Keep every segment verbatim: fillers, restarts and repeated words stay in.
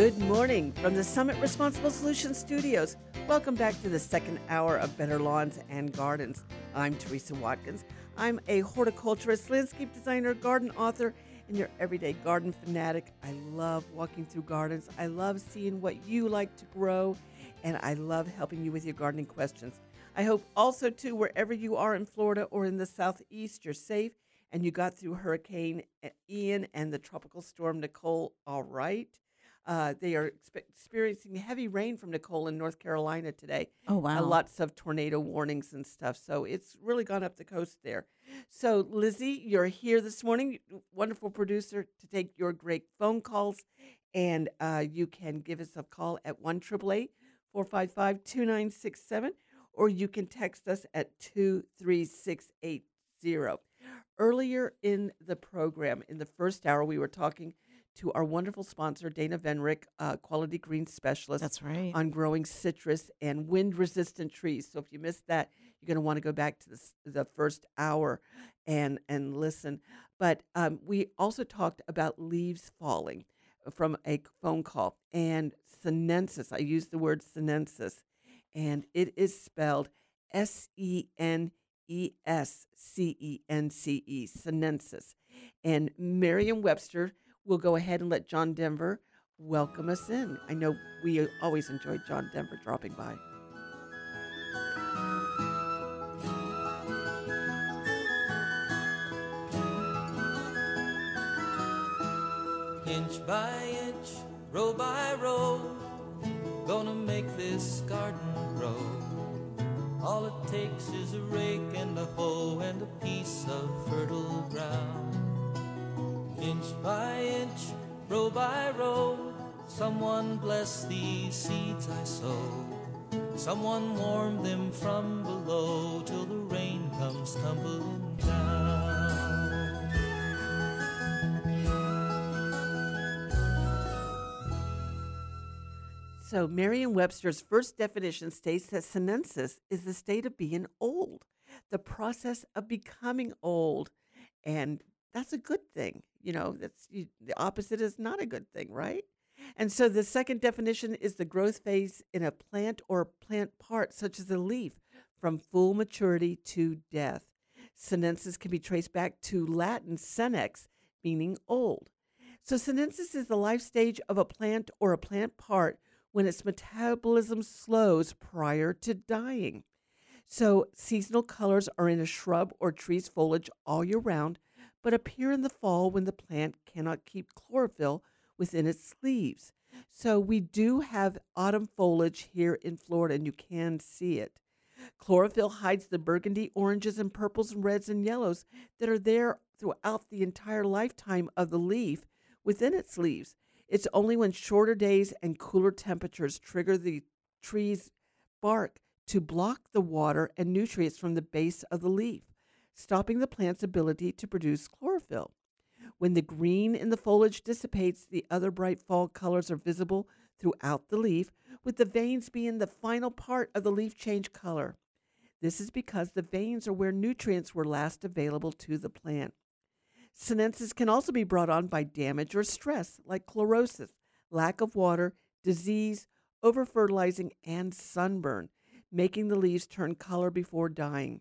Good morning from the Summit Responsible Solutions Studios. Welcome back to the second hour of Better Lawns and Gardens. I'm Teresa Watkins. I'm a horticulturist, landscape designer, garden author, and your everyday garden fanatic. I love walking through gardens. I love seeing what you like to grow, and I love helping you with your gardening questions. I hope also, too, wherever you are in Florida or in the Southeast, you're safe and you got through Hurricane Ian and the tropical storm Nicole all right. Uh, they are expe- experiencing heavy rain from Nicole in North Carolina today. Oh, wow. Uh, lots of tornado warnings and stuff. So it's really gone up the coast there. So, Lizzie, you're here this morning, wonderful producer, to take your great phone calls. And uh, you can give us a call at one eight eight eight, four five five, two nine six seven, or you can text us at two three six eight zero. Earlier in the program, in the first hour, we were talking to our wonderful sponsor, Dana Venrick, uh, quality green specialist. That's right. On growing citrus and wind-resistant trees. So if you missed that, you're going to want to go back to this, the first hour and, and listen. But um, we also talked about leaves falling from a phone call. And senescence, I used the word senescence, and it is spelled S E N E S C E N C E, senescence. And Merriam-Webster, we'll go ahead and let John Denver welcome us in. I know we always enjoy John Denver dropping by. Inch by inch, row by row, gonna make this garden grow. All it takes is a rake and a hoe and a piece of fertile ground. Inch by inch, row by row, someone bless these seeds I sow. Someone warm them from below till the rain comes tumbling down. So Merriam-Webster's first definition states that senescence is the state of being old, the process of becoming old, and that's a good thing. You know, that's you, the opposite is not a good thing, right? And so the second definition is the growth phase in a plant or plant part, such as a leaf, from full maturity to death. Senescence can be traced back to Latin senex, meaning old. So senescence is the life stage of a plant or a plant part when its metabolism slows prior to dying. So seasonal colors are in a shrub or tree's foliage all year round, but appear in the fall when the plant cannot keep chlorophyll within its leaves. So we do have autumn foliage here in Florida, and you can see it. Chlorophyll hides the burgundy, oranges, and purples, and reds, and yellows that are there throughout the entire lifetime of the leaf within its leaves. It's only when shorter days and cooler temperatures trigger the tree's bark to block the water and nutrients from the base of the leaf, stopping the plant's ability to produce chlorophyll. When the green in the foliage dissipates, the other bright fall colors are visible throughout the leaf, with the veins being the final part of the leaf change color. This is because the veins are where nutrients were last available to the plant. Senescence can also be brought on by damage or stress, like chlorosis, lack of water, disease, over-fertilizing, and sunburn, making the leaves turn color before dying.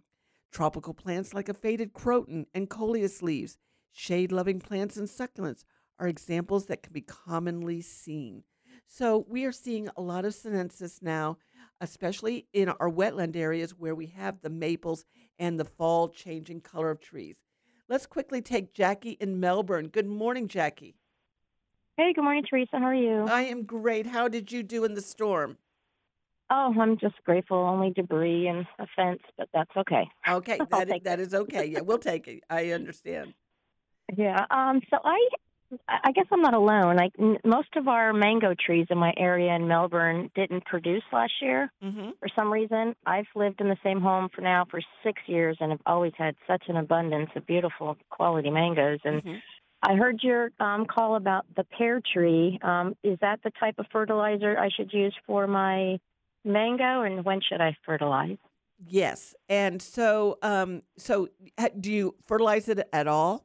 Tropical plants like a faded croton and coleus leaves, shade-loving plants and succulents are examples that can be commonly seen. So we are seeing a lot of senescence now, especially in our wetland areas where we have the maples and the fall changing color of trees. Let's quickly take Jackie in Melbourne. Good morning, Jackie. Hey, good morning, Teresa. How are you? I am great. How did you do in the storm? Oh, I'm just grateful. Only debris and a fence, but that's okay. Okay, that, is, that is okay. Yeah, we'll take it. I understand. Yeah. Um. So I, I guess I'm not alone. Like n- most of our mango trees in my area in Melbourne didn't produce last year mm-hmm. for some reason. I've lived in the same home for now for six years and have always had such an abundance of beautiful quality mangoes. And mm-hmm. I heard your um, call about the pear tree. Um, is that the type of fertilizer I should use for my mango, and when should I fertilize? Yes, and so um, so do you fertilize it at all?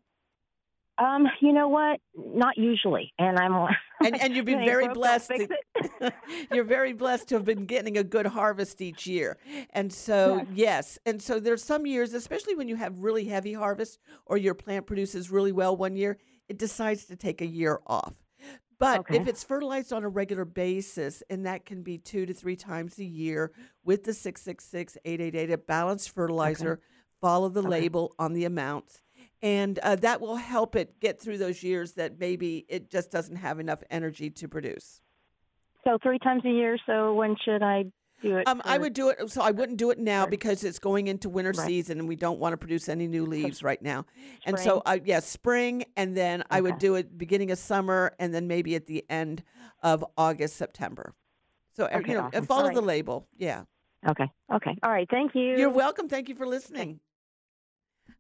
Um, you know what? Not usually, and I'm And and you've been they very blessed. To, you're very blessed to have been getting a good harvest each year. And so, yes. yes. And so there's some years, especially when you have really heavy harvest or your plant produces really well one year, it decides to take a year off. But okay. if it's fertilized on a regular basis, and that can be two to three times a year with the six six six, eight eight eight, a balanced fertilizer, okay. follow the okay. label on the amounts. And uh, that will help it get through those years that maybe it just doesn't have enough energy to produce. So three times a year. So when should I do it? Um, I would do it. So I wouldn't do it now because it's going into winter right. season and we don't want to produce any new leaves right now. Spring. And so, uh, yes, yeah, spring. And then okay. I would do it beginning of summer and then maybe at the end of August, September. So, okay, you know, awesome. follow right. the label. Yeah. Okay. Okay. All right. Thank you. You're welcome. Thank you for listening. Okay.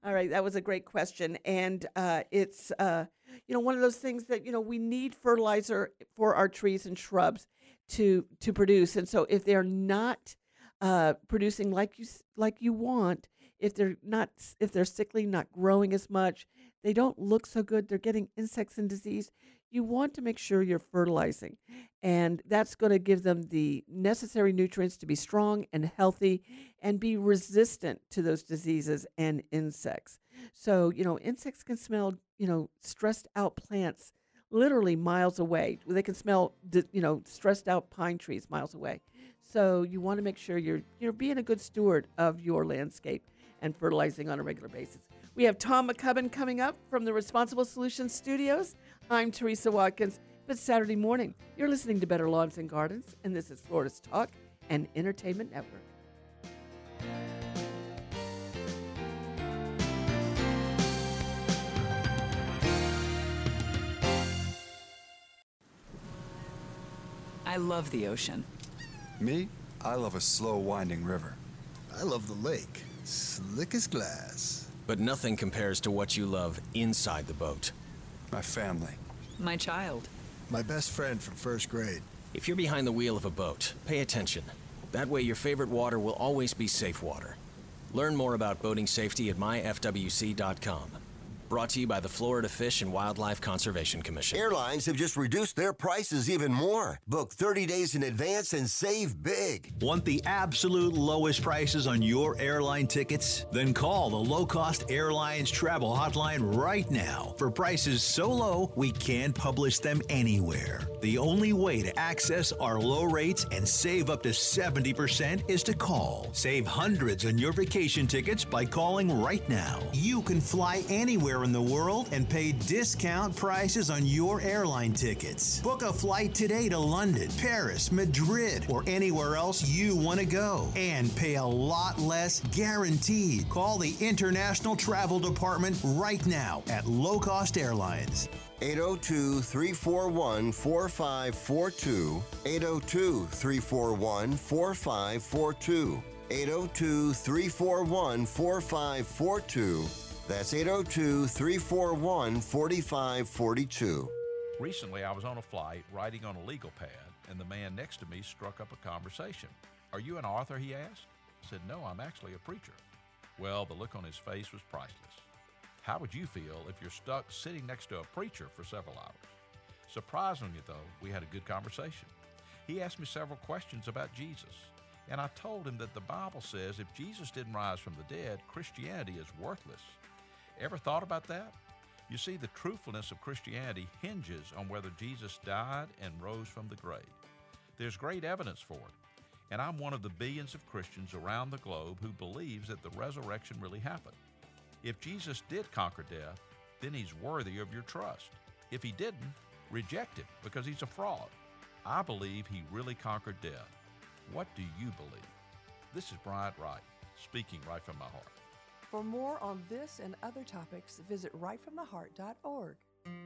All right. That was a great question. And uh, it's, uh, you know, one of those things that, you know, we need fertilizer for our trees and shrubs to to produce. And so if they're not uh, producing like you like you want, if they're not if they're sickly, not growing as much, they don't look so good, they're getting insects and disease, you want to make sure you're fertilizing. And that's going to give them the necessary nutrients to be strong and healthy and be resistant to those diseases and insects. So, you know, insects can smell, you know, stressed out plants literally miles away. They can smell, you know, stressed out pine trees miles away. So you want to make sure you're you're being a good steward of your landscape and fertilizing on a regular basis. We have Tom McCubbin coming up from the Responsible Solutions Studios. I'm Teresa Watkins. It's Saturday morning. You're listening to Better Lawns and Gardens, and this is Florida's Talk and Entertainment Network. I love the ocean. Me? I love a slow winding river. I love the lake. Slick as glass. But nothing compares to what you love inside the boat. My family. My child. My best friend from first grade. If you're behind the wheel of a boat, pay attention. That way your favorite water will always be safe water. Learn more about boating safety at my f w c dot com. Brought to you by the Florida Fish and Wildlife Conservation Commission. Airlines have just reduced their prices even more. Book thirty days in advance and save big. Want the absolute lowest prices on your airline tickets? Then call the Low Cost Airlines Travel Hotline right now for prices so low we can't publish them anywhere. The only way to access our low rates and save up to seventy percent is to call. Save hundreds on your vacation tickets by calling right now. You can fly anywhere in the world and pay discount prices on your airline tickets. Book a flight today to London, Paris, Madrid, or anywhere else you want to go and pay a lot less guaranteed. Call the International Travel Department right now at Low Cost Airlines. eight oh two, three four one, four five four two, eight oh two, three four one, four five four two, eight oh two, three four one, four five four two. That's eight oh two, three four one, four five four two. Recently, I was on a flight riding on a legal pad, and the man next to me struck up a conversation. "Are you an author?" he asked. I said, "No, I'm actually a preacher." Well, the look on his face was priceless. How would you feel if you're stuck sitting next to a preacher for several hours? Surprisingly, though, we had a good conversation. He asked me several questions about Jesus, and I told him that the Bible says if Jesus didn't rise from the dead, Christianity is worthless. Ever thought about that? You see, the truthfulness of Christianity hinges on whether Jesus died and rose from the grave. There's great evidence for it, and I'm one of the billions of Christians around the globe who believes that the resurrection really happened. If Jesus did conquer death, then he's worthy of your trust. If he didn't, reject him because he's a fraud. I believe he really conquered death. What do you believe? This is Bryant Wright, speaking right from my heart. For more on this and other topics, visit right from the heart dot org.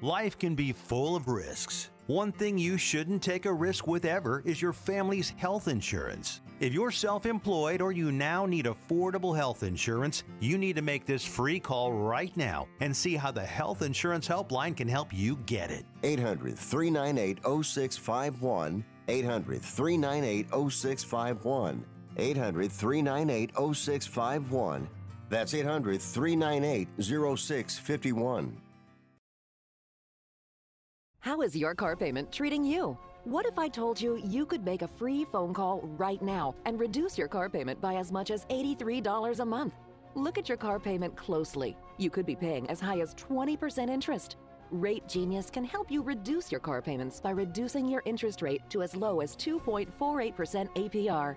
Life can be full of risks. One thing you shouldn't take a risk with ever is your family's health insurance. If you're self-employed or you now need affordable health insurance, you need to make this free call right now and see how the Health Insurance Helpline can help you get it. eight hundred, three nine eight, oh six five one, eight hundred, three nine eight, oh six five one, eight hundred, three nine eight, oh six five one. That's eight hundred, three nine eight, oh six five one. How is your car payment treating you? What if I told you you could make a free phone call right now and reduce your car payment by as much as eighty-three dollars a month? Look at your car payment closely. You could be paying as high as twenty percent interest. Rate Genius can help you reduce your car payments by reducing your interest rate to as low as two point four eight percent A P R.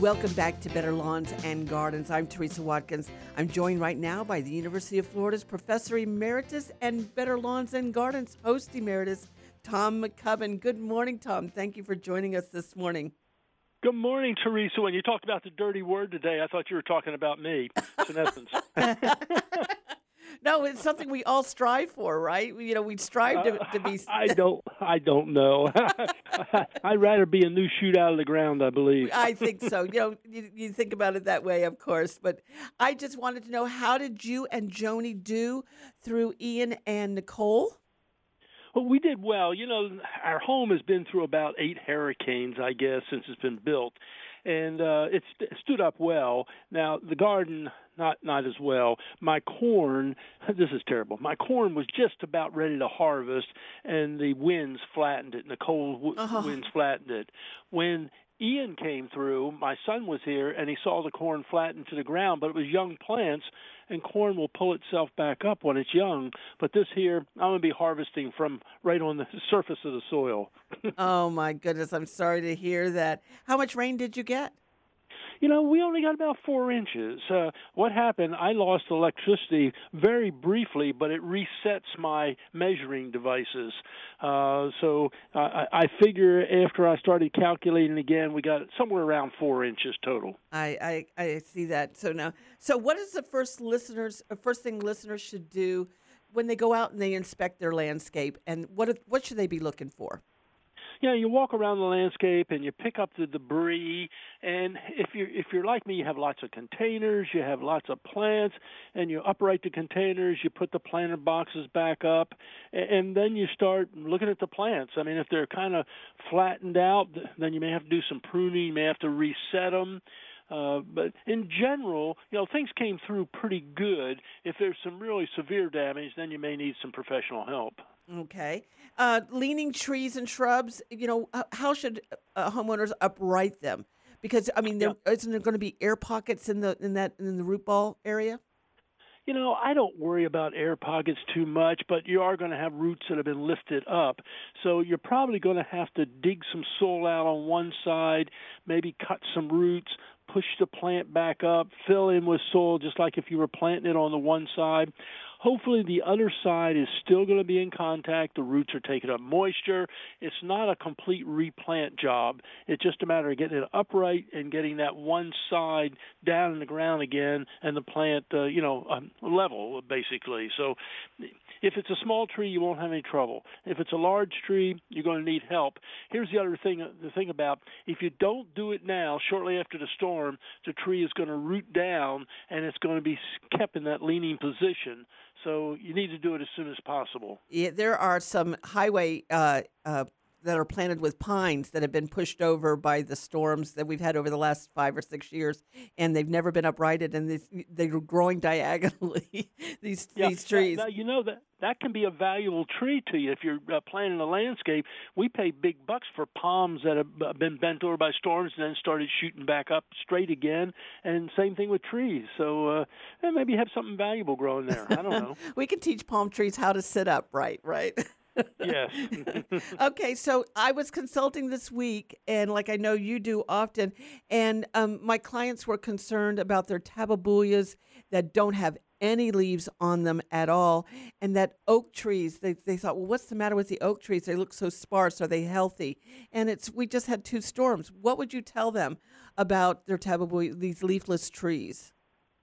Welcome back to Better Lawns and Gardens. I'm Teresa Watkins. I'm joined right now by the University of Florida's Professor Emeritus and Better Lawns and Gardens Host Emeritus, Tom McCubbin. Good morning, Tom. Thank you for joining us this morning. Good morning, Teresa. When you talked about the dirty word today, I thought you were talking about me, senescence. No, it's something we all strive for, right? You know, we strive to, to be. I don't. I don't know. I'd rather be a new shoot out of the ground. I believe. I think so. You know, you, you think about it that way, of course. But I just wanted to know, how did you and Joni do through Ian and Nicole? Well, we did well. You know, our home has been through about eight hurricanes, I guess, since it's been built. And uh, it st- stood up well. Now, the garden, not not as well. My corn, this is terrible. My corn was just about ready to harvest, and the winds flattened it. Nicole's w- oh. winds flattened it. When Ian came through, my son was here, and he saw the corn flatten to the ground, but it was young plants, and corn will pull itself back up when it's young. But this here, I'm going to be harvesting from right on the surface of the soil. Oh, my goodness. I'm sorry to hear that. How much rain did you get? You know, we only got about four inches. Uh, what happened, I lost electricity very briefly, but it resets my measuring devices. Uh, so I, I figure after I started calculating again, we got somewhere around four inches total. I, I, I see that. So now, so what is the first listeners, first thing listeners should do when they go out and they inspect their landscape, and what what should they be looking for? You know, you walk around the landscape and you pick up the debris, and if you're, if you're like me, you have lots of containers, you have lots of plants, and you upright the containers, you put the planter boxes back up, and then you start looking at the plants. I mean, if they're kind of flattened out, then you may have to do some pruning, you may have to reset them. Uh, but in general, you know, things came through pretty good. If there's some really severe damage, then you may need some professional help. Okay. Uh, leaning trees and shrubs, you know, how should uh, homeowners upright them? Because, I mean, there, yeah. isn't there going to be air pockets in the in that in the root ball area? You know, I don't worry about air pockets too much, but you are going to have roots that have been lifted up. So you're probably going to have to dig some soil out on one side, maybe cut some roots, push the plant back up, fill in with soil just like if you were planting it on the one side. Hopefully the other side is still going to be in contact. The roots are taking up moisture. It's not a complete replant job. It's just a matter of getting it upright and getting that one side down in the ground again and the plant, uh, you know, um, level, basically. So if it's a small tree, you won't have any trouble. If it's a large tree, you're going to need help. Here's the other thing, the thing about if you don't do it now, shortly after the storm, the tree is going to root down and it's going to be kept in that leaning position. So you need to do it as soon as possible. Yeah, there are some highway uh, uh, that are planted with pines that have been pushed over by the storms that we've had over the last five or six years, and they've never been uprighted, and they, they're growing diagonally, these yeah. these trees. Now, you know that. That can be a valuable tree to you if you're uh, planting a landscape. We pay big bucks for palms that have been bent over by storms and then started shooting back up straight again. And same thing with trees. So uh, maybe you have something valuable growing there. I don't know. We can teach palm trees how to sit up right, right? Yes. Okay, so I was consulting this week, and like I know you do often, and um, my clients were concerned about their tabebuias that don't have any leaves on them at all. And that oak trees, they, they thought, well, what's the matter with the oak trees? They look so sparse. Are they healthy? And it's we just had two storms. What would you tell them about their tabebuia, these leafless trees?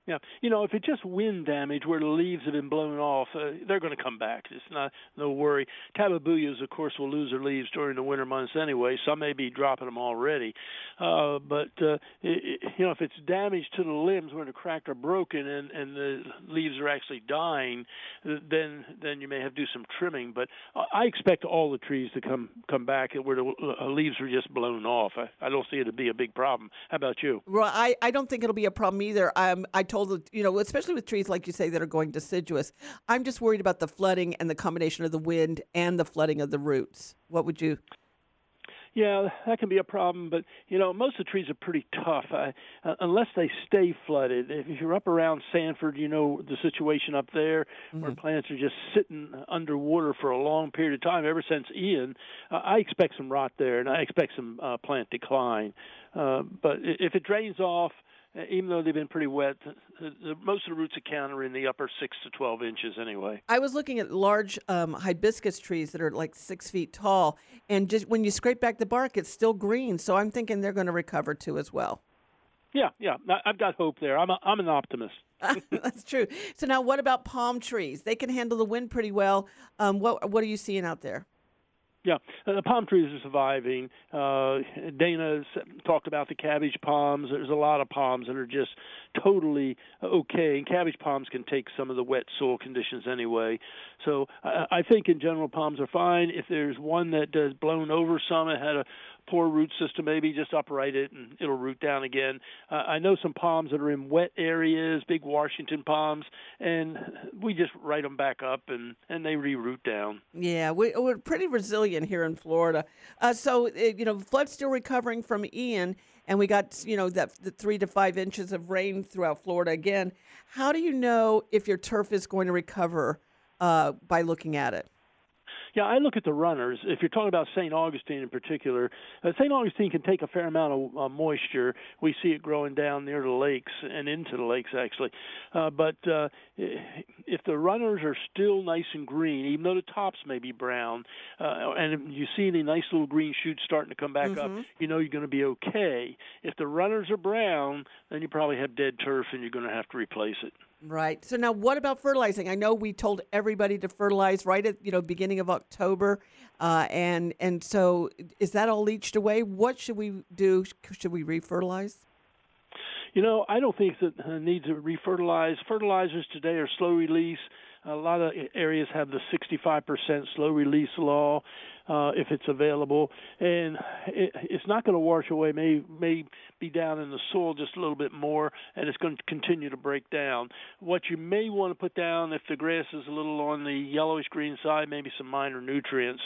Yeah, you know, if it's just wind damage where the leaves have been blown off, uh, they're going to come back. It's not no worry. Tabebuyas, of course, will lose their leaves during the winter months anyway. Some may be dropping them already. Uh, but, uh, it, you know, if it's damage to the limbs where the cracked or broken and, and the leaves are actually dying, then then you may have to do some trimming. But I expect all the trees to come, come back where the uh, leaves are just blown off. I, I don't see it to be a big problem. How about you? Well, I, I don't think it'll be a problem either. I'm, I Told, you know, especially with trees like you say that are going deciduous. I'm just worried about the flooding and the combination of the wind and the flooding of the roots. What would you? Yeah, that can be a problem, but, you know, most of the trees are pretty tough, uh, unless they stay flooded. If you're up around Sanford, you know the situation up there mm-hmm. where plants are just sitting underwater for a long period of time, ever since Ian. Uh, I expect some rot there, and I expect some uh, plant decline. Uh, but if it drains off, even though they've been pretty wet, most of the roots of count are in the upper six to twelve inches anyway. I was looking at large um, hibiscus trees that are like six feet tall, and just when you scrape back the bark, it's still green. So I'm thinking they're going to recover too as well. Yeah, yeah. I've got hope there. I'm a, I'm an optimist. That's true. So now what about palm trees? They can handle the wind pretty well. Um, what what are you seeing out there? Yeah, the palm trees are surviving. Uh, Dana's talked about the cabbage palms. There's a lot of palms that are just totally okay, and cabbage palms can take some of the wet soil conditions anyway. So I, I think in general palms are fine. If there's one that does blown over some, it had a poor root system, maybe just upright it and it'll root down again. Uh, I know some palms that are in wet areas, big Washington palms, and we just write them back up and, and they re-root down. Yeah, we, we're pretty resilient here in Florida. Uh, so, it, you know, flood's still recovering from Ian, and we got, you know, that the three to five inches of rain throughout Florida again. How do you know if your turf is going to recover uh, by looking at it? Yeah, I look at the runners. If you're talking about Saint Augustine in particular, uh, Saint Augustine can take a fair amount of uh, moisture. We see it growing down near the lakes and into the lakes, actually. Uh, but uh, if the runners are still nice and green, even though the tops may be brown, uh, and you see the nice little green shoots starting to come back mm-hmm. up, you know you're going to be okay. If the runners are brown, then you probably have dead turf and you're going to have to replace it. Right. So now what about fertilizing? I know we told everybody to fertilize right at, you know, beginning of October. Uh, and and so is that all leached away? What should we do? Should we refertilize? You know, I don't think that uh, need to refertilize. Fertilizers today are slow release. A lot of areas have the sixty-five percent slow release law uh, if it's available. And it, it's not going to wash away, may may be down in the soil just a little bit more, and it's going to continue to break down. What you may want to put down if the grass is a little on the yellowish-green side, maybe some minor nutrients.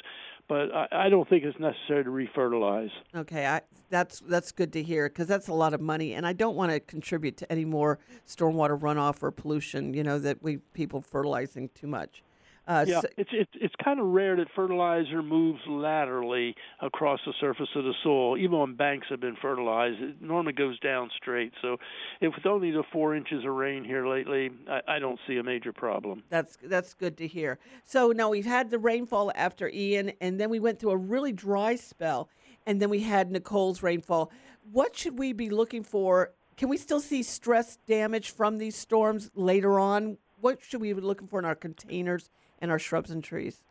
But I, I don't think it's necessary to refertilize. Okay, I, that's that's good to hear because that's a lot of money, and I don't want to contribute to any more stormwater runoff or pollution. You know that we people fertilizing too much. Uh, yeah, so, it's it's it's kind of rare that fertilizer moves laterally across the surface of the soil. Even when banks have been fertilized, it normally goes down straight. So, if it's only the four inches of rain here lately, I, I don't see a major problem. That's that's good to hear. So now we've had the rainfall after Ian, and then we went through a really dry spell, and then we had Nicole's rainfall. What should we be looking for? Can we still see stress damage from these storms later on? What should we be looking for in our containers and our shrubs and trees?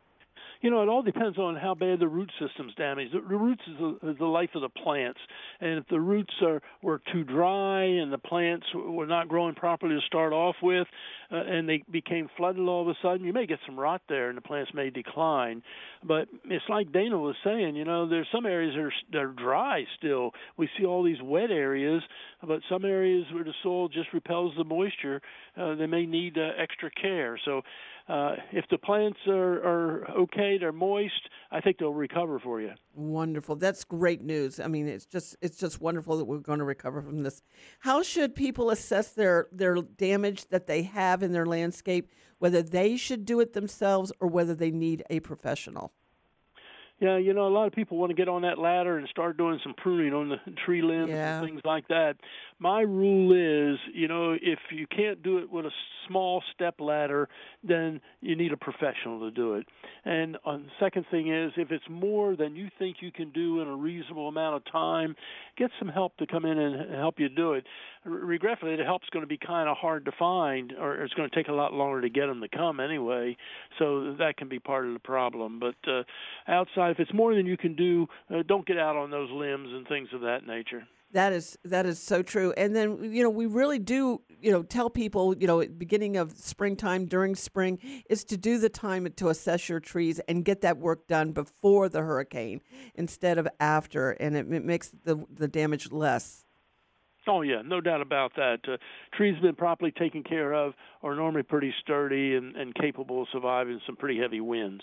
You know, it all depends on how bad the root system's damaged. The roots is the, is the life of the plants, and if the roots are were too dry and the plants were not growing properly to start off with, uh, and they became flooded all of a sudden, you may get some rot there, and the plants may decline. But it's like Dana was saying, you know, there's some areas that are, that are dry still. We see all these wet areas, but some areas where the soil just repels the moisture, uh, they may need uh, extra care. So uh, if the plants are, are okay, they're moist, I think they'll recover for you. Wonderful. That's great news. I mean, it's just it's just wonderful that we're going to recover from this. How should people assess their, their damage that they have in their landscape, whether they should do it themselves or whether they need a professional? Yeah, you know, a lot of people want to get on that ladder and start doing some pruning on the tree limbs yeah. and things like that. my rule is, you know, if you can't do it with a small step ladder, then you need a professional to do it. And on the second thing is, if it's more than you think you can do in a reasonable amount of time, get some help to come in and help you do it. Regretfully, the help's going to be kind of hard to find, or it's going to take a lot longer to get them to come anyway, so that can be part of the problem. But uh, outside, if it's more than you can do, uh, don't get out on those limbs and things of that nature. That is that is so true. And then, you know, we really do, you know, tell people, you know, at the beginning of springtime, during spring, is to do the time to assess your trees and get that work done before the hurricane instead of after, and it, it makes the, the damage less. Oh, yeah, no doubt about that. Uh, trees have been properly taken care of are normally pretty sturdy and, and capable of surviving some pretty heavy winds.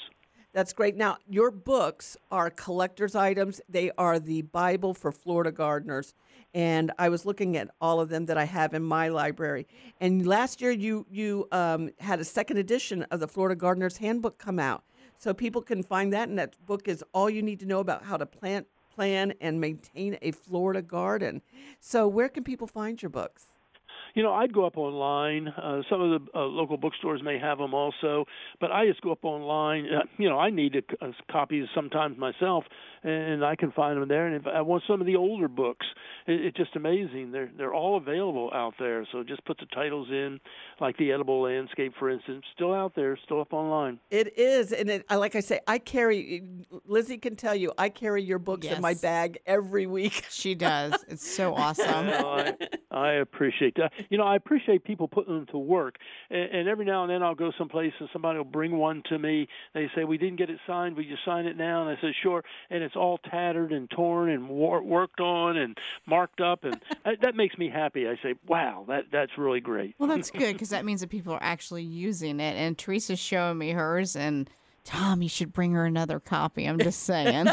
That's great. Now, your books are collector's items. They are the Bible for Florida gardeners. And I was looking at all of them that I have in my library. And last year, you you um, had a second edition of the Florida Gardener's Handbook come out. So people can find that. And that book is all you need to know about how to plant, plan, and maintain a Florida garden. So where can people find your books? You know, I'd go up online. Uh, some of the uh, local bookstores may have them also, but I just go up online. Uh, you know, I need a, a copies sometimes myself, and I can find them there. And if I want some of the older books, it, it's just amazing. They're they're all available out there. So just put the titles in, like The Edible Landscape, for instance, still out there, still up online. It is, and it, like I say, I carry. Lizzie can tell you, I carry your books yes. in my bag every week. She does. It's so awesome. Well, I, I appreciate that. You know, I appreciate people putting them to work. And, and every now and then I'll go someplace and somebody will bring one to me. They say, we didn't get it signed. Will you sign it now? And I say, sure. And it's all tattered and torn and war- worked on and marked up. And I, that makes me happy. I say, wow, that that's really great. Well, that's good because that means that people are actually using it. And Teresa's showing me hers. And, Tom, you should bring her another copy. I'm just saying.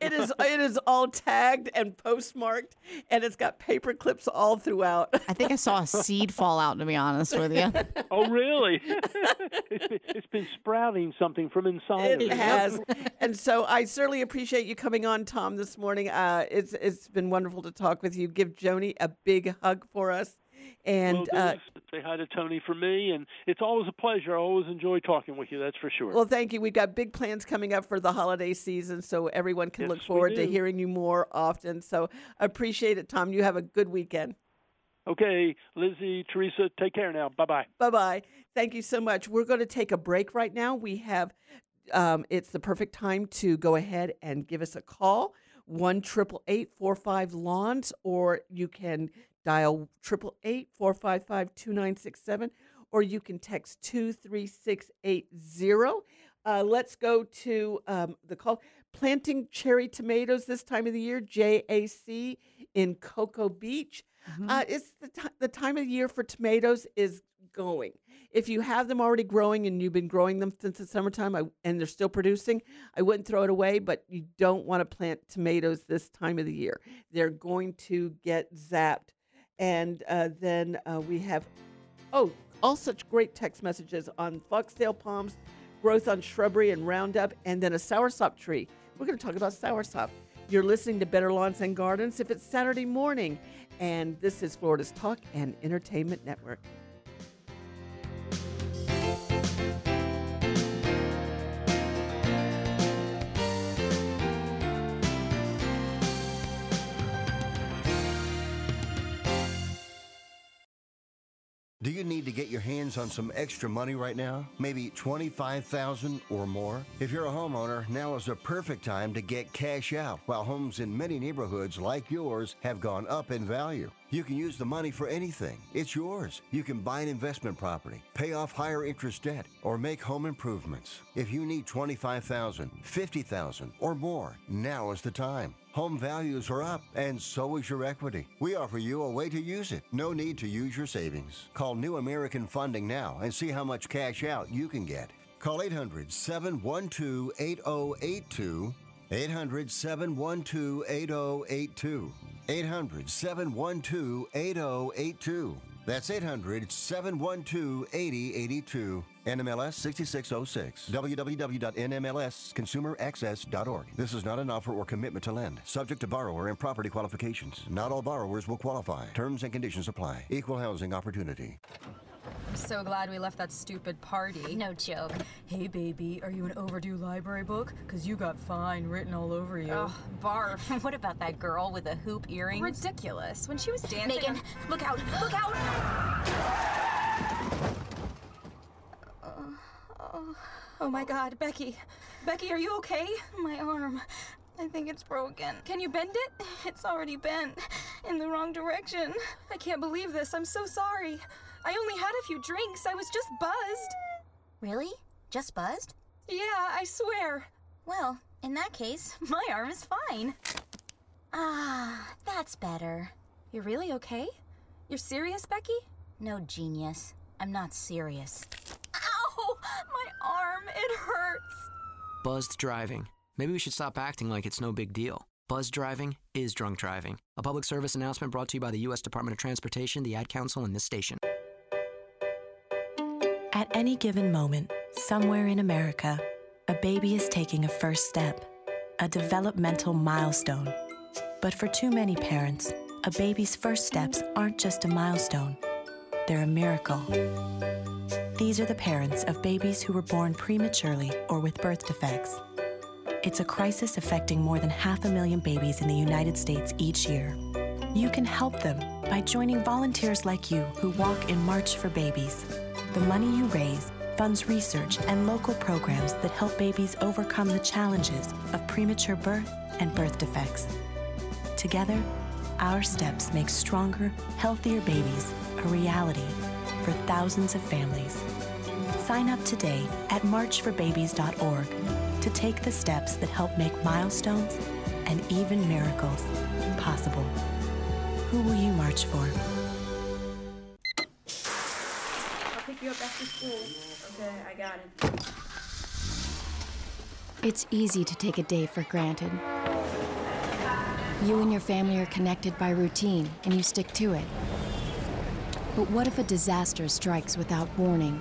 It is it is all tagged and postmarked, and it's got paper clips all throughout. I think I saw a seed fall out, to be honest with you. Oh, really? It's been, it's been sprouting something from inside of it. It has. And so I certainly appreciate you coming on, Tom, this morning. Uh, it's It's been wonderful to talk with you. Give Joni a big hug for us. And well, uh, say hi to Tony for me. And it's always a pleasure. I always enjoy talking with you. That's for sure. Well, thank you. We've got big plans coming up for the holiday season, so everyone can yes, look forward to hearing you more often. So appreciate it, Tom. You have a good weekend. Okay, Lizzie, Teresa, take care now. Bye-bye. Bye-bye. Thank you so much. We're going to take a break right now. We have um, it's the perfect time to go ahead and give us a call, one eight eight eight, four five, L A W N S, or you can dial eight eight eight, four five five, two nine six seven, or you can text two three six eight zero. Uh, let's go to um, the call. Planting cherry tomatoes this time of the year, J A C in Cocoa Beach. Mm-hmm. Uh, it's the, t- the time of the year for tomatoes is going. If you have them already growing and you've been growing them since the summertime I, and they're still producing, I wouldn't throw it away, but you don't want to plant tomatoes this time of the year. They're going to get zapped. And uh, then uh, we have, oh, all such great text messages on foxtail palms, growth on shrubbery and Roundup, and then a soursop tree. We're going to talk about soursop. You're listening to Better Lawns and Gardens if it's Saturday morning. And this is Florida's Talk and Entertainment Network. Do you need to get your hands on some extra money right now? Maybe twenty-five thousand dollars or more? If you're a homeowner, now is the perfect time to get cash out while homes in many neighborhoods like yours have gone up in value. You can use the money for anything. It's yours. You can buy an investment property, pay off higher interest debt, or make home improvements. If you need twenty-five thousand dollars, fifty thousand dollars, or more, now is the time. Home values are up, and so is your equity. We offer you a way to use it. No need to use your savings. Call New American Funding now and see how much cash out you can get. Call eight hundred, seven one two, eight zero eight two, eight hundred, seven one two, eight zero eight two. eight hundred, seven one two, eight zero eight two. That's eight hundred, seven one two, eight zero eight two. N M L S sixty-six oh six, w w w dot n m l s consumer access dot org. This is not an offer or commitment to lend, subject to borrower and property qualifications. Not all borrowers will qualify. Terms and conditions apply. Equal housing opportunity. I'm so glad we left that stupid party. No joke. Hey, baby, are you an overdue library book? Because you got fine written all over you. Ugh, barf. What about that girl with the hoop earrings? Ridiculous. When she was dancing... Megan, on... look out! Look out! Oh my God, Becky. Becky, are you okay? My arm. I think it's broken. Can you bend it? It's already bent. In the wrong direction. I can't believe this. I'm so sorry. I only had a few drinks. I was just buzzed. Really? Just buzzed? Yeah, I swear. Well, in that case, my arm is fine. Ah, that's better. You're really okay? You're serious, Becky? No, genius. I'm not serious. My arm, it hurts. Buzzed driving. Maybe we should stop acting like it's no big deal. Buzzed driving is drunk driving. A public service announcement brought to you by the U S Department of Transportation, the Ad Council, and this station. At any given moment, somewhere in America, a baby is taking a first step, a developmental milestone. But for too many parents, a baby's first steps aren't just a milestone. They're a miracle. These are the parents of babies who were born prematurely or with birth defects. It's a crisis affecting more than half a million babies in the United States each year. You can help them by joining volunteers like you who walk in March for Babies. The money you raise funds research and local programs that help babies overcome the challenges of premature birth and birth defects. Together, our steps make stronger, healthier babies a reality for thousands of families. Sign up today at march for babies dot org to take the steps that help make milestones and even miracles possible. Who will you march for? I'll pick you up after school. Okay, I got it. It's easy to take a day for granted. You and your family are connected by routine, and you stick to it. But what if a disaster strikes without warning?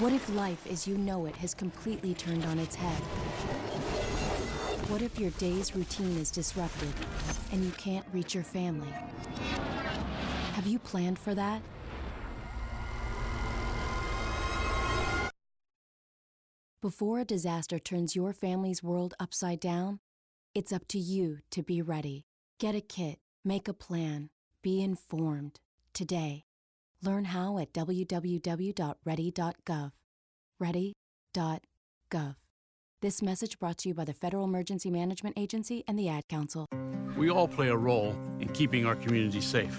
What if life as you know it has completely turned on its head? What if your day's routine is disrupted and you can't reach your family? Have you planned for that? Before a disaster turns your family's world upside down, it's up to you to be ready. Get a kit, make a plan, be informed today. Learn how at w w w dot ready dot gov. ready dot gov. This message brought to you by the Federal Emergency Management Agency and the Ad Council. We all play a role in keeping our community safe.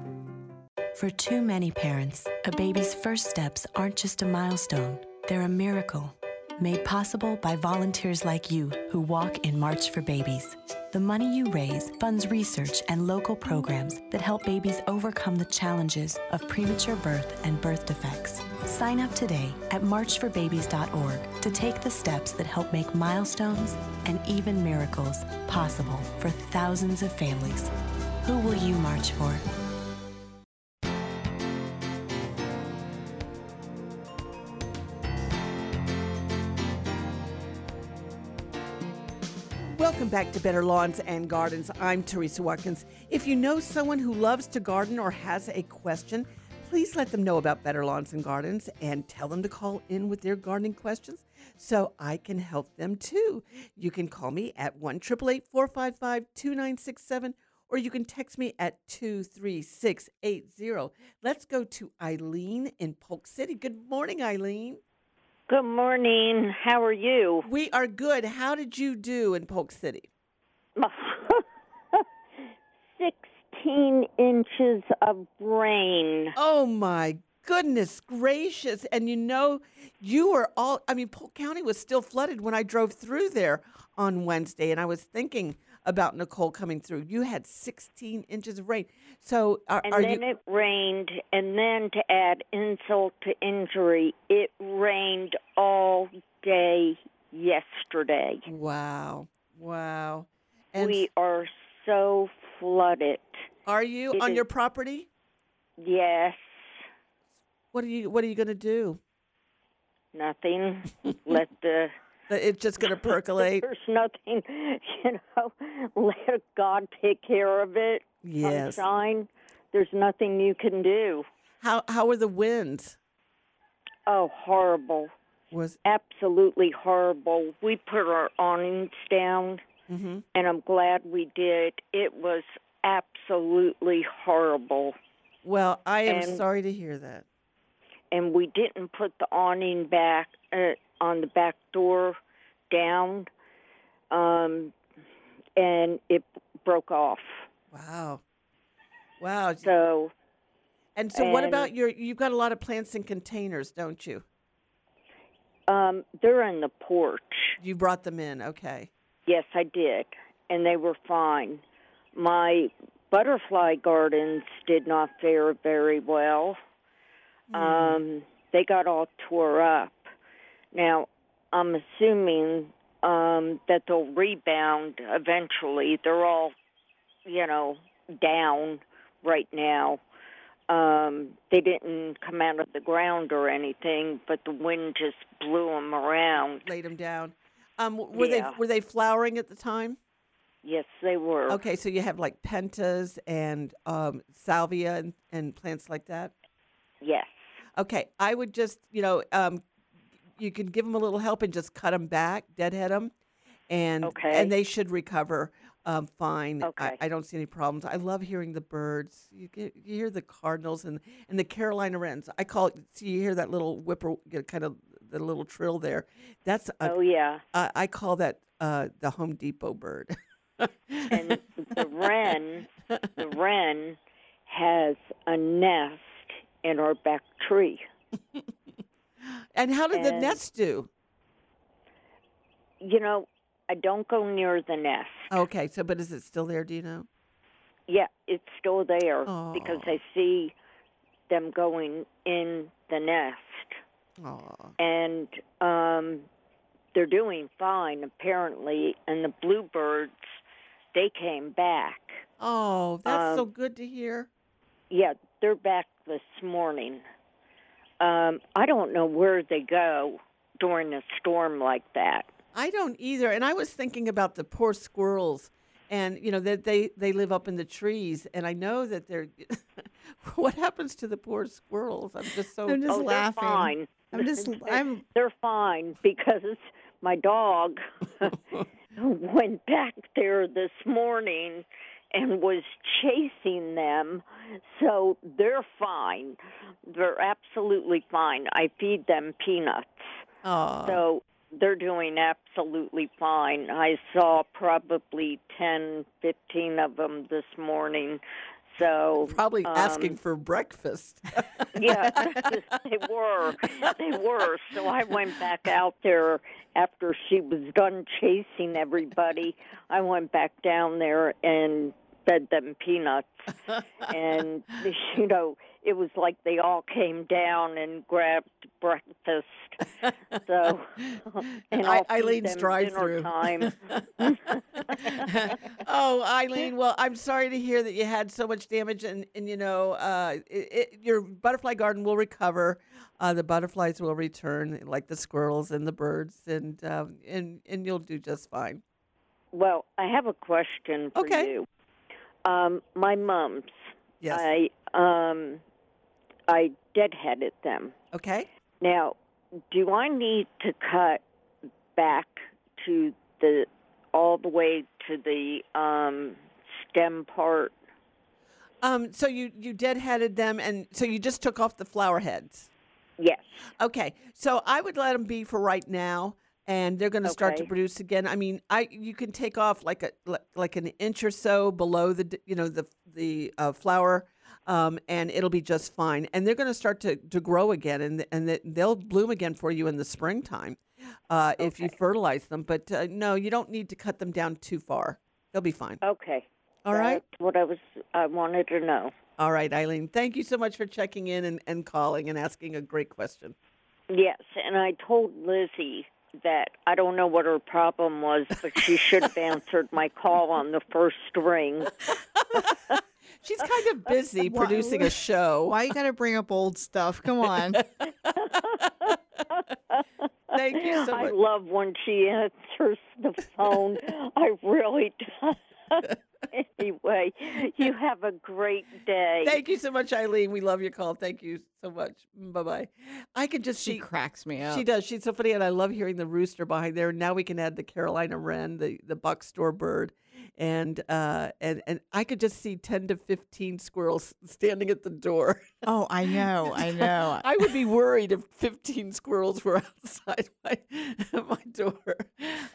For too many parents, a baby's first steps aren't just a milestone. They're a miracle, made possible by volunteers like you who walk in March for Babies. The money you raise funds research and local programs that help babies overcome the challenges of premature birth and birth defects. Sign up today at march for babies dot org to take the steps that help make milestones and even miracles possible for thousands of families. Who will you march for? Welcome back to Better Lawns and Gardens. I'm Teresa Watkins. If you know someone who loves to garden or has a question, please let them know about Better Lawns and Gardens and tell them to call in with their gardening questions so I can help them too. You can call me at one eight eight eight, four five five, two nine six seven or you can text me at two three six eight zero. Let's go to Eileen in Polk City. Good morning, Eileen. Good morning. How are you? We are good. How did you do in Polk City? sixteen inches of rain. Oh, my goodness gracious. And you know, you were all, I mean, Polk County was still flooded when I drove through there on Wednesday. And I was thinking about Nicole coming through. You had sixteen inches of rain. So are, and are then you... it rained. And then to add insult to injury, it rained all day yesterday. Wow. Wow. And we are so flooded. Are you it on is... your property? Yes. What are you What are you going to do? Nothing. Let the... It's just going to percolate. There's nothing, you know. Let God take care of it. Yes. Sunshine. There's nothing you can do. How How were the winds? Oh, horrible. Was absolutely horrible. We put our awnings down, mm-hmm. and I'm glad we did. It was absolutely horrible. Well, I am and, sorry to hear that. And we didn't put the awning back uh, on the back door down, um, and it broke off. Wow. Wow. So. And so and, what about your, you've got a lot of plants in containers, don't you? Um, they're in the porch. You brought them in, okay. Yes, I did, and they were fine. My butterfly gardens did not fare very well. Mm. Um, they got all tore up. Now, I'm assuming um, that they'll rebound eventually. They're all, you know, down right now. Um, they didn't come out of the ground or anything, but the wind just blew them around. Laid them down. Um, were yeah. they were they flowering at the time? Yes, they were. Okay, so you have like pentas and um, salvia and, and plants like that? Yes. Okay, I would just, you know, um, you can give them a little help and just cut them back, deadhead them, and okay. and they should recover um, fine. Okay. I, I don't see any problems. I love hearing the birds. You, get, you hear the cardinals and, and the Carolina wrens. I call it, see, you hear that little whipper, you know, kind of the little trill there. That's a, oh, yeah. I, I call that uh, the Home Depot bird. And the wren, the wren has a nest in our back tree. And how did and, the nest do? You know, I don't go near the nest. Okay, so but is it still there, do you know? Yeah, it's still there oh. because I see them going in the nest. Oh. And um, they're doing fine, apparently, and the bluebirds, they came back. Oh, that's um, so good to hear. Yeah, they're back this morning. Um, I don't know where they go during a storm like that. I don't either. And I was thinking about the poor squirrels, and you know that they, they live up in the trees. And I know that they're. What happens to the poor squirrels? I'm just so. I'm just oh, laughing. They're fine. I'm just. I'm. They're fine because my dog went back there this morning and was chasing them, so they're fine. They're absolutely fine. I feed them peanuts. Aww. So they're doing absolutely fine. I saw probably ten, fifteen of them this morning. So probably um, asking for breakfast. Yeah, they were. They were. So I went back out there after she was done chasing everybody. I went back down there and fed them peanuts. And, you know, it was like they all came down and grabbed breakfast. So, and I, Eileen's drive-through time. Oh, Eileen! Well, I'm sorry to hear that you had so much damage, and, and you know, uh, it, it, your butterfly garden will recover. Uh, the butterflies will return, like the squirrels and the birds, and um, and and you'll do just fine. Well, I have a question for okay. you. Um, my mums. Yes. I um, I deadheaded them. Okay. Now, do I need to cut back to the all the way to the um, stem part? Um, so you, you deadheaded them, and so you just took off the flower heads? Yes. Okay. So I would let them be for right now, and they're going to okay. start to produce again. I mean, I you can take off like a like an inch or so below the you know the the uh, flower um, and it'll be just fine. And they're going to start to to grow again, and and they'll bloom again for you in the springtime uh, okay. if you fertilize them. But uh, no, you don't need to cut them down too far. They'll be fine. Okay. All That's right. What I was I wanted to know. All right, Eileen. Thank you so much for checking in and, and calling and asking a great question. Yes, and I told Lizzie that I don't know what her problem was, but she should have answered my call on the first ring. She's kind of busy why, producing a show. Why you got to bring up old stuff? Come on. Thank you so much. I love when she answers the phone. I really do. Anyway, you have a great day. Thank you so much, Eileen. We love your call. Thank you so much. Bye-bye. I could just... She, she cracks me up. She does. She's so funny, and I love hearing the rooster behind there. Now we can add the Carolina wren, the, the buckstore bird, and, uh, and and I could just see ten to fifteen squirrels standing at the door. Oh, I know. I know. I would be worried if fifteen squirrels were outside my, my door.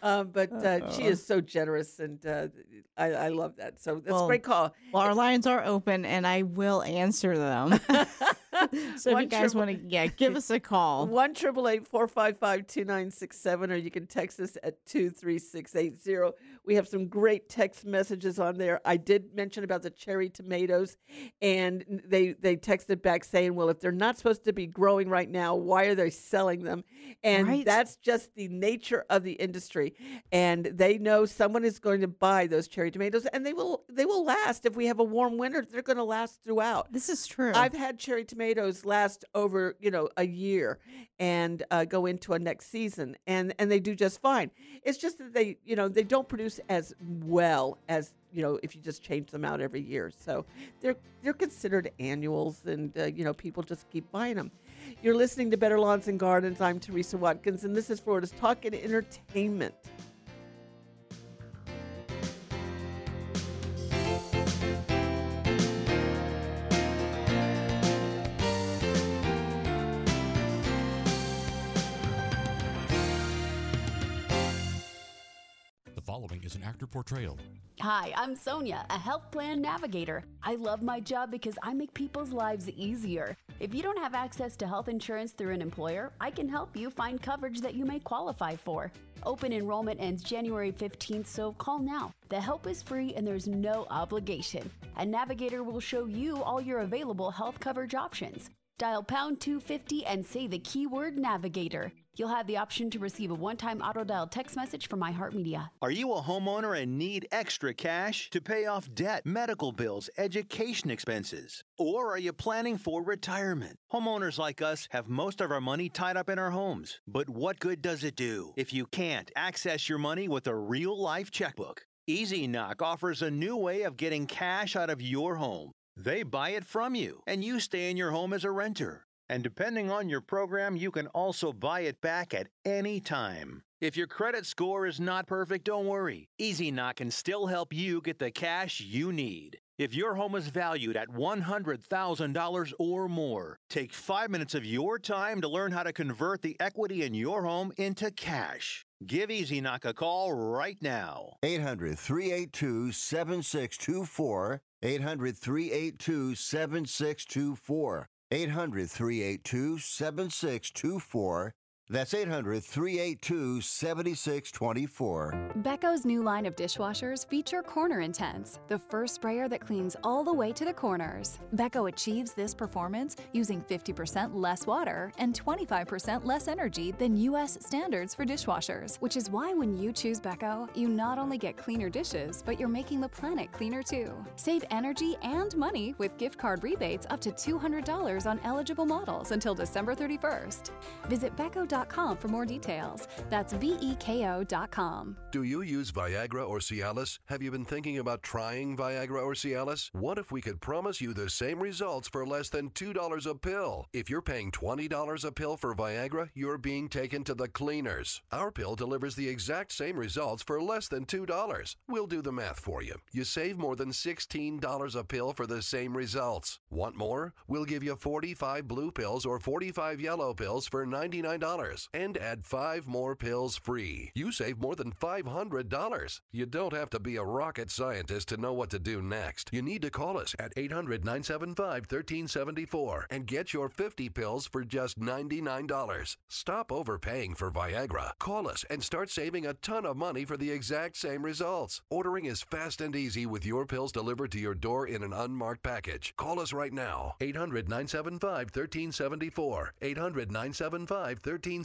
Uh, but uh, she is so generous, and uh, I, I love that. So that's well, a great call. Well, our lines are open, and I will answer them. So one if you guys want to, yeah, give us a call. one eight eight eight, four five five, two nine six seven, or you can text us at two three six eight zero. We have some great text messages on there. I did mention about the cherry tomatoes, and they, they texted back saying, well, if they're not supposed to be growing right now, why are they selling them? And right. that's just the nature of the industry. And they know someone is going to buy those cherry tomatoes, and they will they will last. If we have a warm winter, they're going to last throughout. This is true. I've had cherry tomatoes. Tomatoes last over, you know, a year and uh, go into a next season, and and they do just fine. It's just that they, you know, they don't produce as well as, you know, if you just change them out every year. So they're they're considered annuals, and uh, you know, people just keep buying them. You're listening to Better Lawns and Gardens. I'm Teresa Watkins, and this is Florida's Talk and Entertainment. Is an actor portrayal. Hi, I'm Sonia, a health plan navigator. I love my job because I make people's lives easier. If you don't have access to health insurance through an employer, I can help you find coverage that you may qualify for. Open enrollment ends January fifteenth, so call now. The help is free and there's no obligation. A navigator will show you all your available health coverage options. Dial pound two fifty and say the keyword navigator. You'll have the option to receive a one-time auto-dial text message from iHeartMedia. Are you a homeowner and need extra cash to pay off debt, medical bills, education expenses? Or are you planning for retirement? Homeowners like us have most of our money tied up in our homes. But what good does it do if you can't access your money with a real-life checkbook? Easy Knock offers a new way of getting cash out of your home. They buy it from you, and you stay in your home as a renter. And depending on your program, you can also buy it back at any time. If your credit score is not perfect, don't worry. Easy Knock can still help you get the cash you need. If your home is valued at one hundred thousand dollars or more, take five minutes of your time to learn how to convert the equity in your home into cash. Give Easy Knock a call right now. eight hundred, three eight two, seven six two four. eight hundred, three eight two, seven six two four. eight hundred, three eight two, seven six two four. That's eight hundred, three eight two, seven six two four. Becco's new line of dishwashers feature Corner Intense, the first sprayer that cleans all the way to the corners. Becco achieves this performance using fifty percent less water and twenty-five percent less energy than U S standards for dishwashers, which is why when you choose Becco, you not only get cleaner dishes, but you're making the planet cleaner too. Save energy and money with gift card rebates up to two hundred dollars on eligible models until December thirty-first. Visit becco dot com for more details. That's V E K O dot com. Do you use Viagra or Cialis? Have you been thinking about trying Viagra or Cialis? What if we could promise you the same results for less than two dollars a pill? If you're paying twenty dollars a pill for Viagra, you're being taken to the cleaners. Our pill delivers the exact same results for less than two dollars. We'll do the math for you. You save more than sixteen dollars a pill for the same results. Want more? We'll give you forty-five blue pills or forty-five yellow pills for ninety-nine dollars. fifty dollars and add five more pills free. You save more than five hundred dollars. You don't have to be a rocket scientist to know what to do next. You need to call us at eight hundred, nine seven five, one three seven four and get your fifty pills for just ninety-nine dollars. Stop overpaying for Viagra. Call us and start saving a ton of money for the exact same results. Ordering is fast and easy with your pills delivered to your door in an unmarked package. Call us right now. eight hundred, nine seven five, one three seven four. eight hundred, nine seven five, one three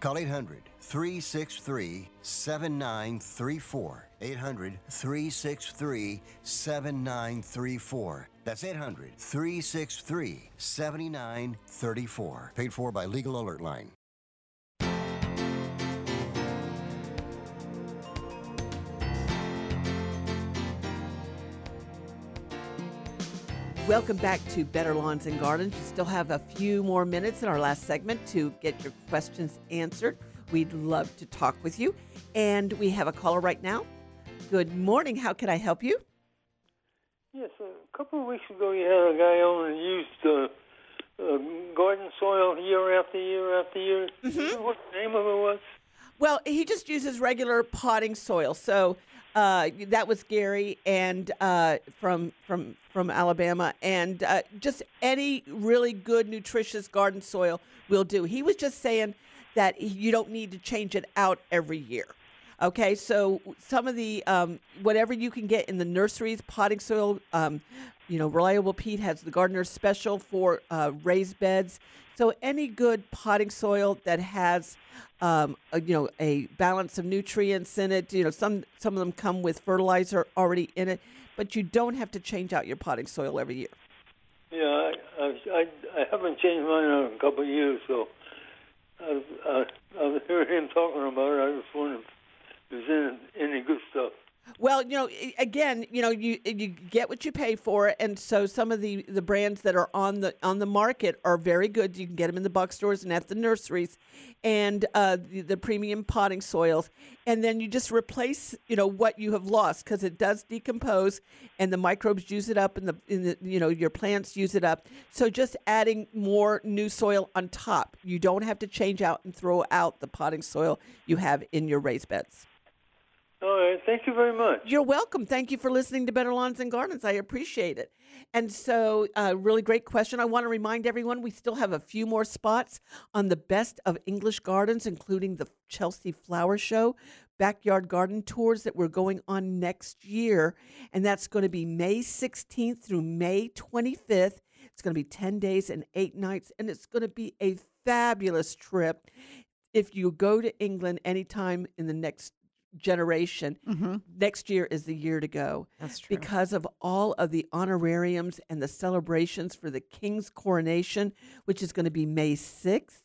Call eight hundred, three six three, seven nine three four. eight hundred, three six three, seven nine three four. That's eight hundred, three six three, seven nine three four. Paid for by Legal Alert Line. Welcome back to Better Lawns and Gardens. We still have a few more minutes in our last segment to get your questions answered. We'd love to talk with you. And we have a caller right now. Good morning. How can I help you? Yes, a couple of weeks ago you had a guy on and used uh, uh, garden soil year after year after year. Mm-hmm. Do you know what the name of it was? Well, he just uses regular potting soil. So uh, that was Gary and uh, from from from Alabama. And uh, just any really good, nutritious garden soil will do. He was just saying that you don't need to change it out every year. Okay, so some of the, um, whatever you can get in the nurseries, potting soil, um, you know, Reliable Pete has the gardener's special for uh, raised beds. So any good potting soil that has, um, a, you know, a balance of nutrients in it, you know, some, some of them come with fertilizer already in it, but you don't have to change out your potting soil every year. Yeah, I, I, I haven't changed mine in a couple of years, so I've, I've, I've heard him talking about it. I just wondered is there any good stuff? Well, you know, again, you know, you you get what you pay for, and so some of the, the brands that are on the on the market are very good. You can get them in the box stores and at the nurseries, and uh, the, the premium potting soils, and then you just replace, you know, what you have lost because it does decompose, and the microbes use it up, and the in the you know your plants use it up. So just adding more new soil on top. You don't have to change out and throw out the potting soil you have in your raised beds. All right. Thank you very much. You're welcome. Thank you for listening to Better Lawns and Gardens. I appreciate it. And so a uh, really great question. I want to remind everyone we still have a few more spots on the best of English gardens, including the Chelsea Flower Show, backyard garden tours that we're going on next year. And that's going to be May sixteenth through May twenty-fifth. It's going to be ten days and eight nights, and it's going to be a fabulous trip. If you go to England anytime in the next generation. Mm-hmm. Next year is the year to go. That's true. Because of all of the honorariums and the celebrations for the King's coronation, which is going to be May sixth.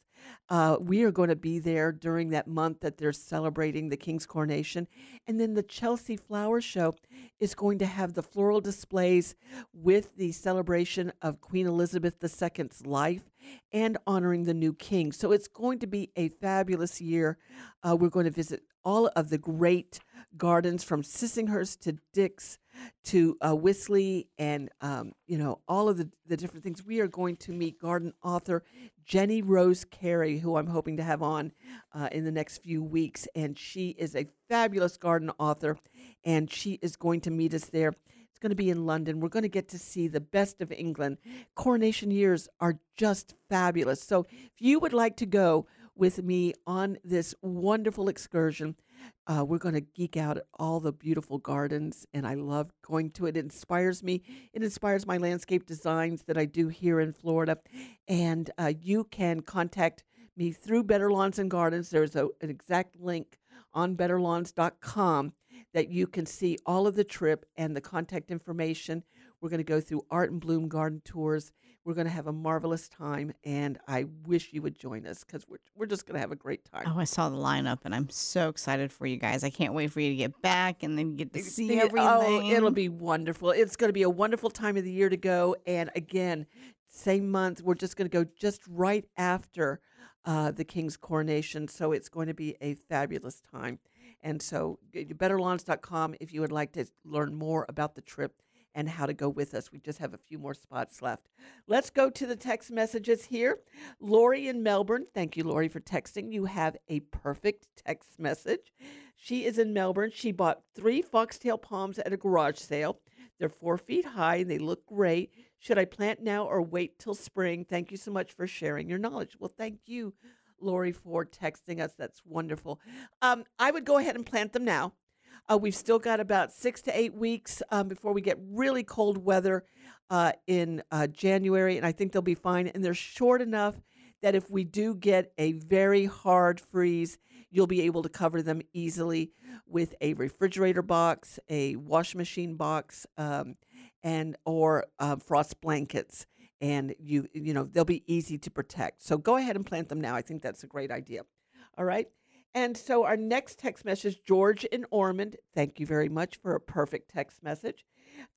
Uh, we are going to be there during that month that they're celebrating the King's coronation. And then the Chelsea Flower Show is going to have the floral displays with the celebration of Queen Elizabeth the Second's life and honoring the new king. So it's going to be a fabulous year. Uh, we're going to visit all of the great gardens from Sissinghurst to Dix to uh, Wisley and, um, you know, all of the, the different things. We are going to meet garden author Jenny Rose Carey, who I'm hoping to have on uh, in the next few weeks. And she is a fabulous garden author, and she is going to meet us there. It's going to be in London. We're going to get to see the best of England. Coronation years are just fabulous. So if you would like to go, with me on this wonderful excursion. Uh, we're going to geek out at all the beautiful gardens, and I love going to it. It inspires me. It inspires my landscape designs that I do here in Florida. And uh, you can contact me through Better Lawns and Gardens. There's a, an exact link on better lawns dot com that you can see all of the trip and the contact information. We're going to go through Art and Bloom Garden Tours. We're going to have a marvelous time, and I wish you would join us because we're, we're just going to have a great time. Oh, I saw the lineup, and I'm so excited for you guys. I can't wait for you to get back and then get to see everything. Oh, it'll be wonderful. It's going to be a wonderful time of the year to go, and again, same month, we're just going to go just right after uh, the King's coronation, so it's going to be a fabulous time. And so better lawns dot com if you would like to learn more about the trip and how to go with us. We just have a few more spots left. Let's go to the text messages here. Lori in Melbourne. Thank you, Lori, for texting. You have a perfect text message. She is in Melbourne. She bought three foxtail palms at a garage sale. They're four feet high, and they look great. Should I plant now or wait till spring? Thank you so much for sharing your knowledge. Well, thank you, Lori, for texting us. That's wonderful. Um, I would go ahead and plant them now. Uh, we've still got about six to eight weeks um, before we get really cold weather uh, in uh, January, and I think they'll be fine. And they're short enough that if we do get a very hard freeze, you'll be able to cover them easily with a refrigerator box, a wash machine box, um, and or uh, frost blankets. And you you know they'll be easy to protect. So go ahead and plant them now. I think that's a great idea. All right. And so our next text message, George in Ormond. Thank you very much for a perfect text message.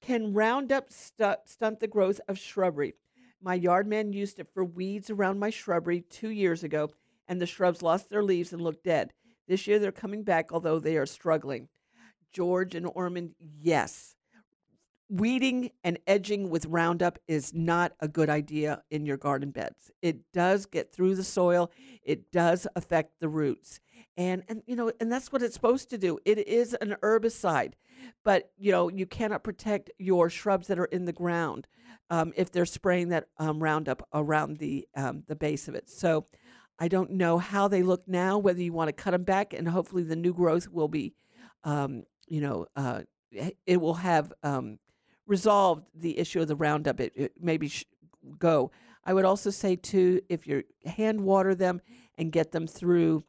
Can Roundup stu- stunt the growth of shrubbery? My yard man used it for weeds around my shrubbery two years ago, and the shrubs lost their leaves and looked dead. This year they're coming back, although they are struggling. George in Ormond, yes. Weeding and edging with Roundup is not a good idea in your garden beds. It does get through the soil. It does affect the roots. And, and you know, and that's what it's supposed to do. It is an herbicide, but, you know, you cannot protect your shrubs that are in the ground um, if they're spraying that um, Roundup around the um, the base of it. So I don't know how they look now, whether you want to cut them back, and hopefully the new growth will be, um, you know, uh, it will have um, resolved the issue of the Roundup. It, it maybe sh- go. I would also say, too, if you hand water them and get them through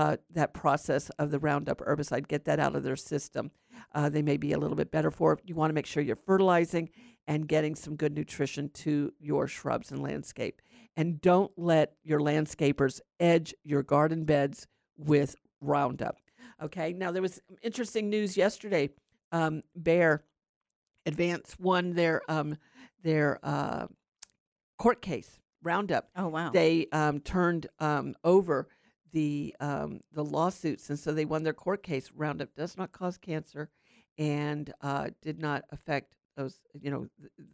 Uh, that process of the Roundup herbicide, get that out of their system. Uh, they may be a little bit better for it. You want to make sure you're fertilizing and getting some good nutrition to your shrubs and landscape. And don't let your landscapers edge your garden beds with Roundup. Okay, now there was interesting news yesterday. Um, Bayer Advance won their, um, their uh, court case, Roundup. Oh, wow. They um, turned um, over the um, the lawsuits, and so they won their court case. Roundup does not cause cancer, and uh, did not affect those, you know,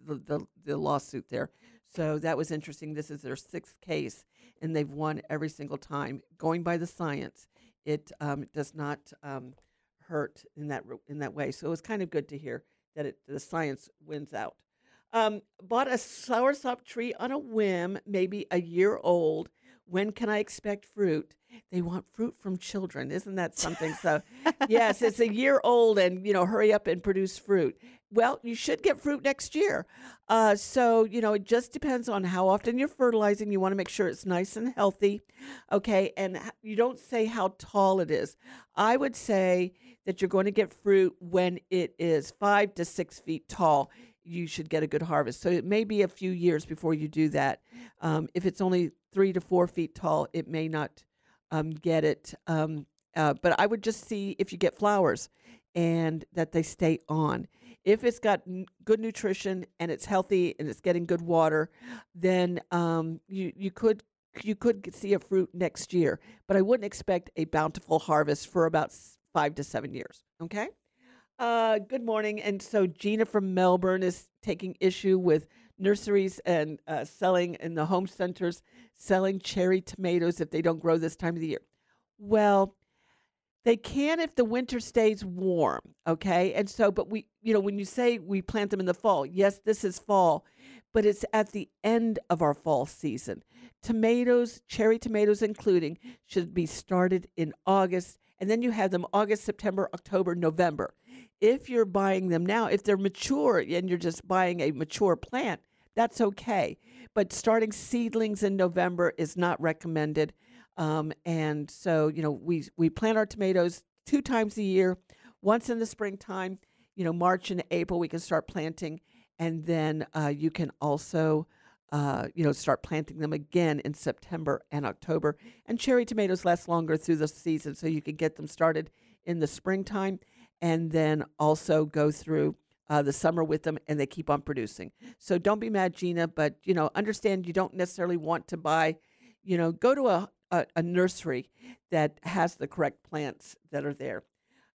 the, the the lawsuit there. So that was interesting. This is their sixth case, and they've won every single time. Going by the science, it um, does not um, hurt in that in that way. So it was kind of good to hear that it, the science wins out. Um, bought a soursop tree on a whim, maybe a year old. When can I expect fruit? They want fruit from children. Isn't that something? So, yes, it's a year old, and, you know, hurry up and produce fruit. Well, you should get fruit next year. Uh, so, you know, it just depends on how often you're fertilizing. You want to make sure it's nice and healthy, okay? And you don't say how tall it is. I would say that you're going to get fruit when it is five to six feet tall. You should get a good harvest. So it may be a few years before you do that. Um, if it's only three to four feet tall, it may not um, get it. Um, uh, but I would just see if you get flowers and that they stay on. If it's got n- good nutrition and it's healthy and it's getting good water, then um, you you could you could see a fruit next year. But I wouldn't expect a bountiful harvest for about five to seven years. Okay. Uh, good morning. And so Gina from Melbourne is taking issue with nurseries and uh, selling in the home centers, selling cherry tomatoes if they don't grow this time of the year. Well, they can if the winter stays warm. Okay. And so, but we, you know, when you say we plant them in the fall, yes, this is fall, but it's at the end of our fall season. Tomatoes, cherry tomatoes including, should be started in August, and then you have them August, September, October, November. If you're buying them now, if they're mature and you're just buying a mature plant, that's okay. But starting seedlings in November is not recommended. Um, and so, you know, we, we plant our tomatoes two times a year. Once in the springtime, you know, March and April, we can start planting. And then uh, you can also, uh, you know, start planting them again in September and October. And cherry tomatoes last longer through the season, so you can get them started in the springtime and then also go through uh, the summer with them, and they keep on producing. So don't be mad, Gina, but, you know, understand you don't necessarily want to buy, you know, go to a, a, a nursery that has the correct plants that are there.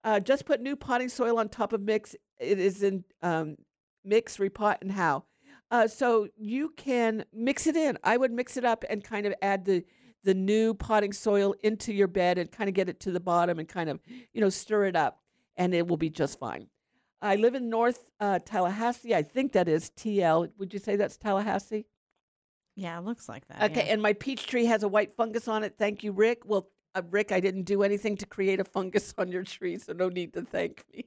Uh, just put new potting soil on top of mix. It is in um, mix, repot, and how. Uh, so you can mix it in. I would mix it up and kind of add the, the new potting soil into your bed and kind of get it to the bottom and kind of, you know, stir it up, and it will be just fine. I live in North uh, Tallahassee. I think that is T L. Would you say that's Tallahassee? Yeah, it looks like that. Okay, yeah. And my peach tree has a white fungus on it. Thank you, Rick. Well, Uh, Rick, I didn't do anything to create a fungus on your tree, so no need to thank me.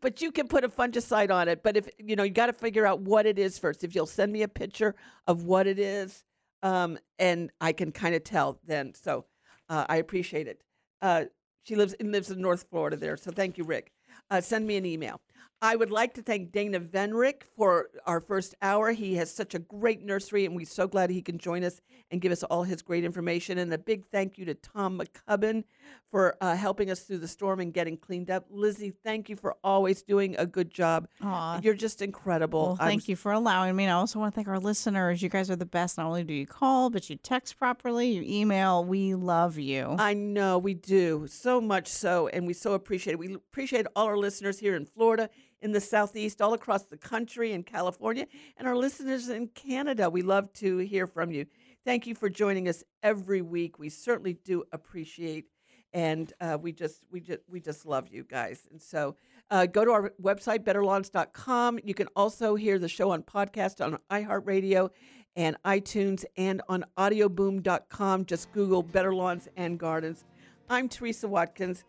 But you can put a fungicide on it. But if you know, you got to figure out what it is first. If you'll send me a picture of what it is, um, and I can kind of tell then. So uh, I appreciate it. Uh, she lives and lives in North Florida there. So thank you, Rick. Uh, send me an email. I would like to thank Dana Venrick for our first hour. He has such a great nursery, and we're so glad he can join us and give us all his great information. And a big thank you to Tom McCubbin for uh, helping us through the storm and getting cleaned up. Lizzie, thank you for always doing a good job. Aww. You're just incredible. Well, thank I'm... you for allowing me. And I also want to thank our listeners. You guys are the best. Not only do you call, but you text properly, you email. We love you. I know, we do. So much so, and we so appreciate it. We appreciate all our listeners here in Florida, in the Southeast, all across the country, in California, and our listeners in Canada. We love to hear from you. Thank you for joining us every week. We certainly do appreciate, and uh, we just we just we just love you guys. And so, uh, go to our website, better lawns dot com. You can also hear the show on podcast on iHeartRadio and iTunes, and on audio boom dot com. Just Google Better Lawns and Gardens. I'm Teresa Watkins.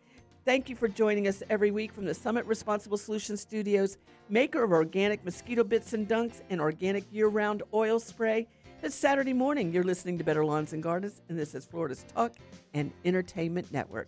Thank you for joining us every week from the Summit Responsible Solutions Studios, maker of organic mosquito bits and dunks and organic year-round oil spray. It's Saturday morning. You're listening to Better Lawns and Gardens, and this is Florida's Talk and Entertainment Network.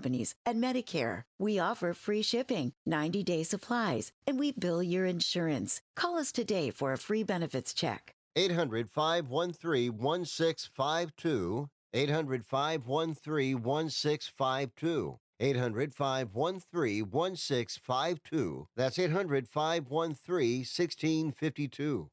companies and Medicare. We offer free shipping, ninety-day supplies, and we bill your insurance. Call us today for a free benefits check. eight hundred, five one three, one six five two. eight hundred, five one three, one six five two. eight hundred, five one three, one six five two. That's eight hundred, five one three, one six five two.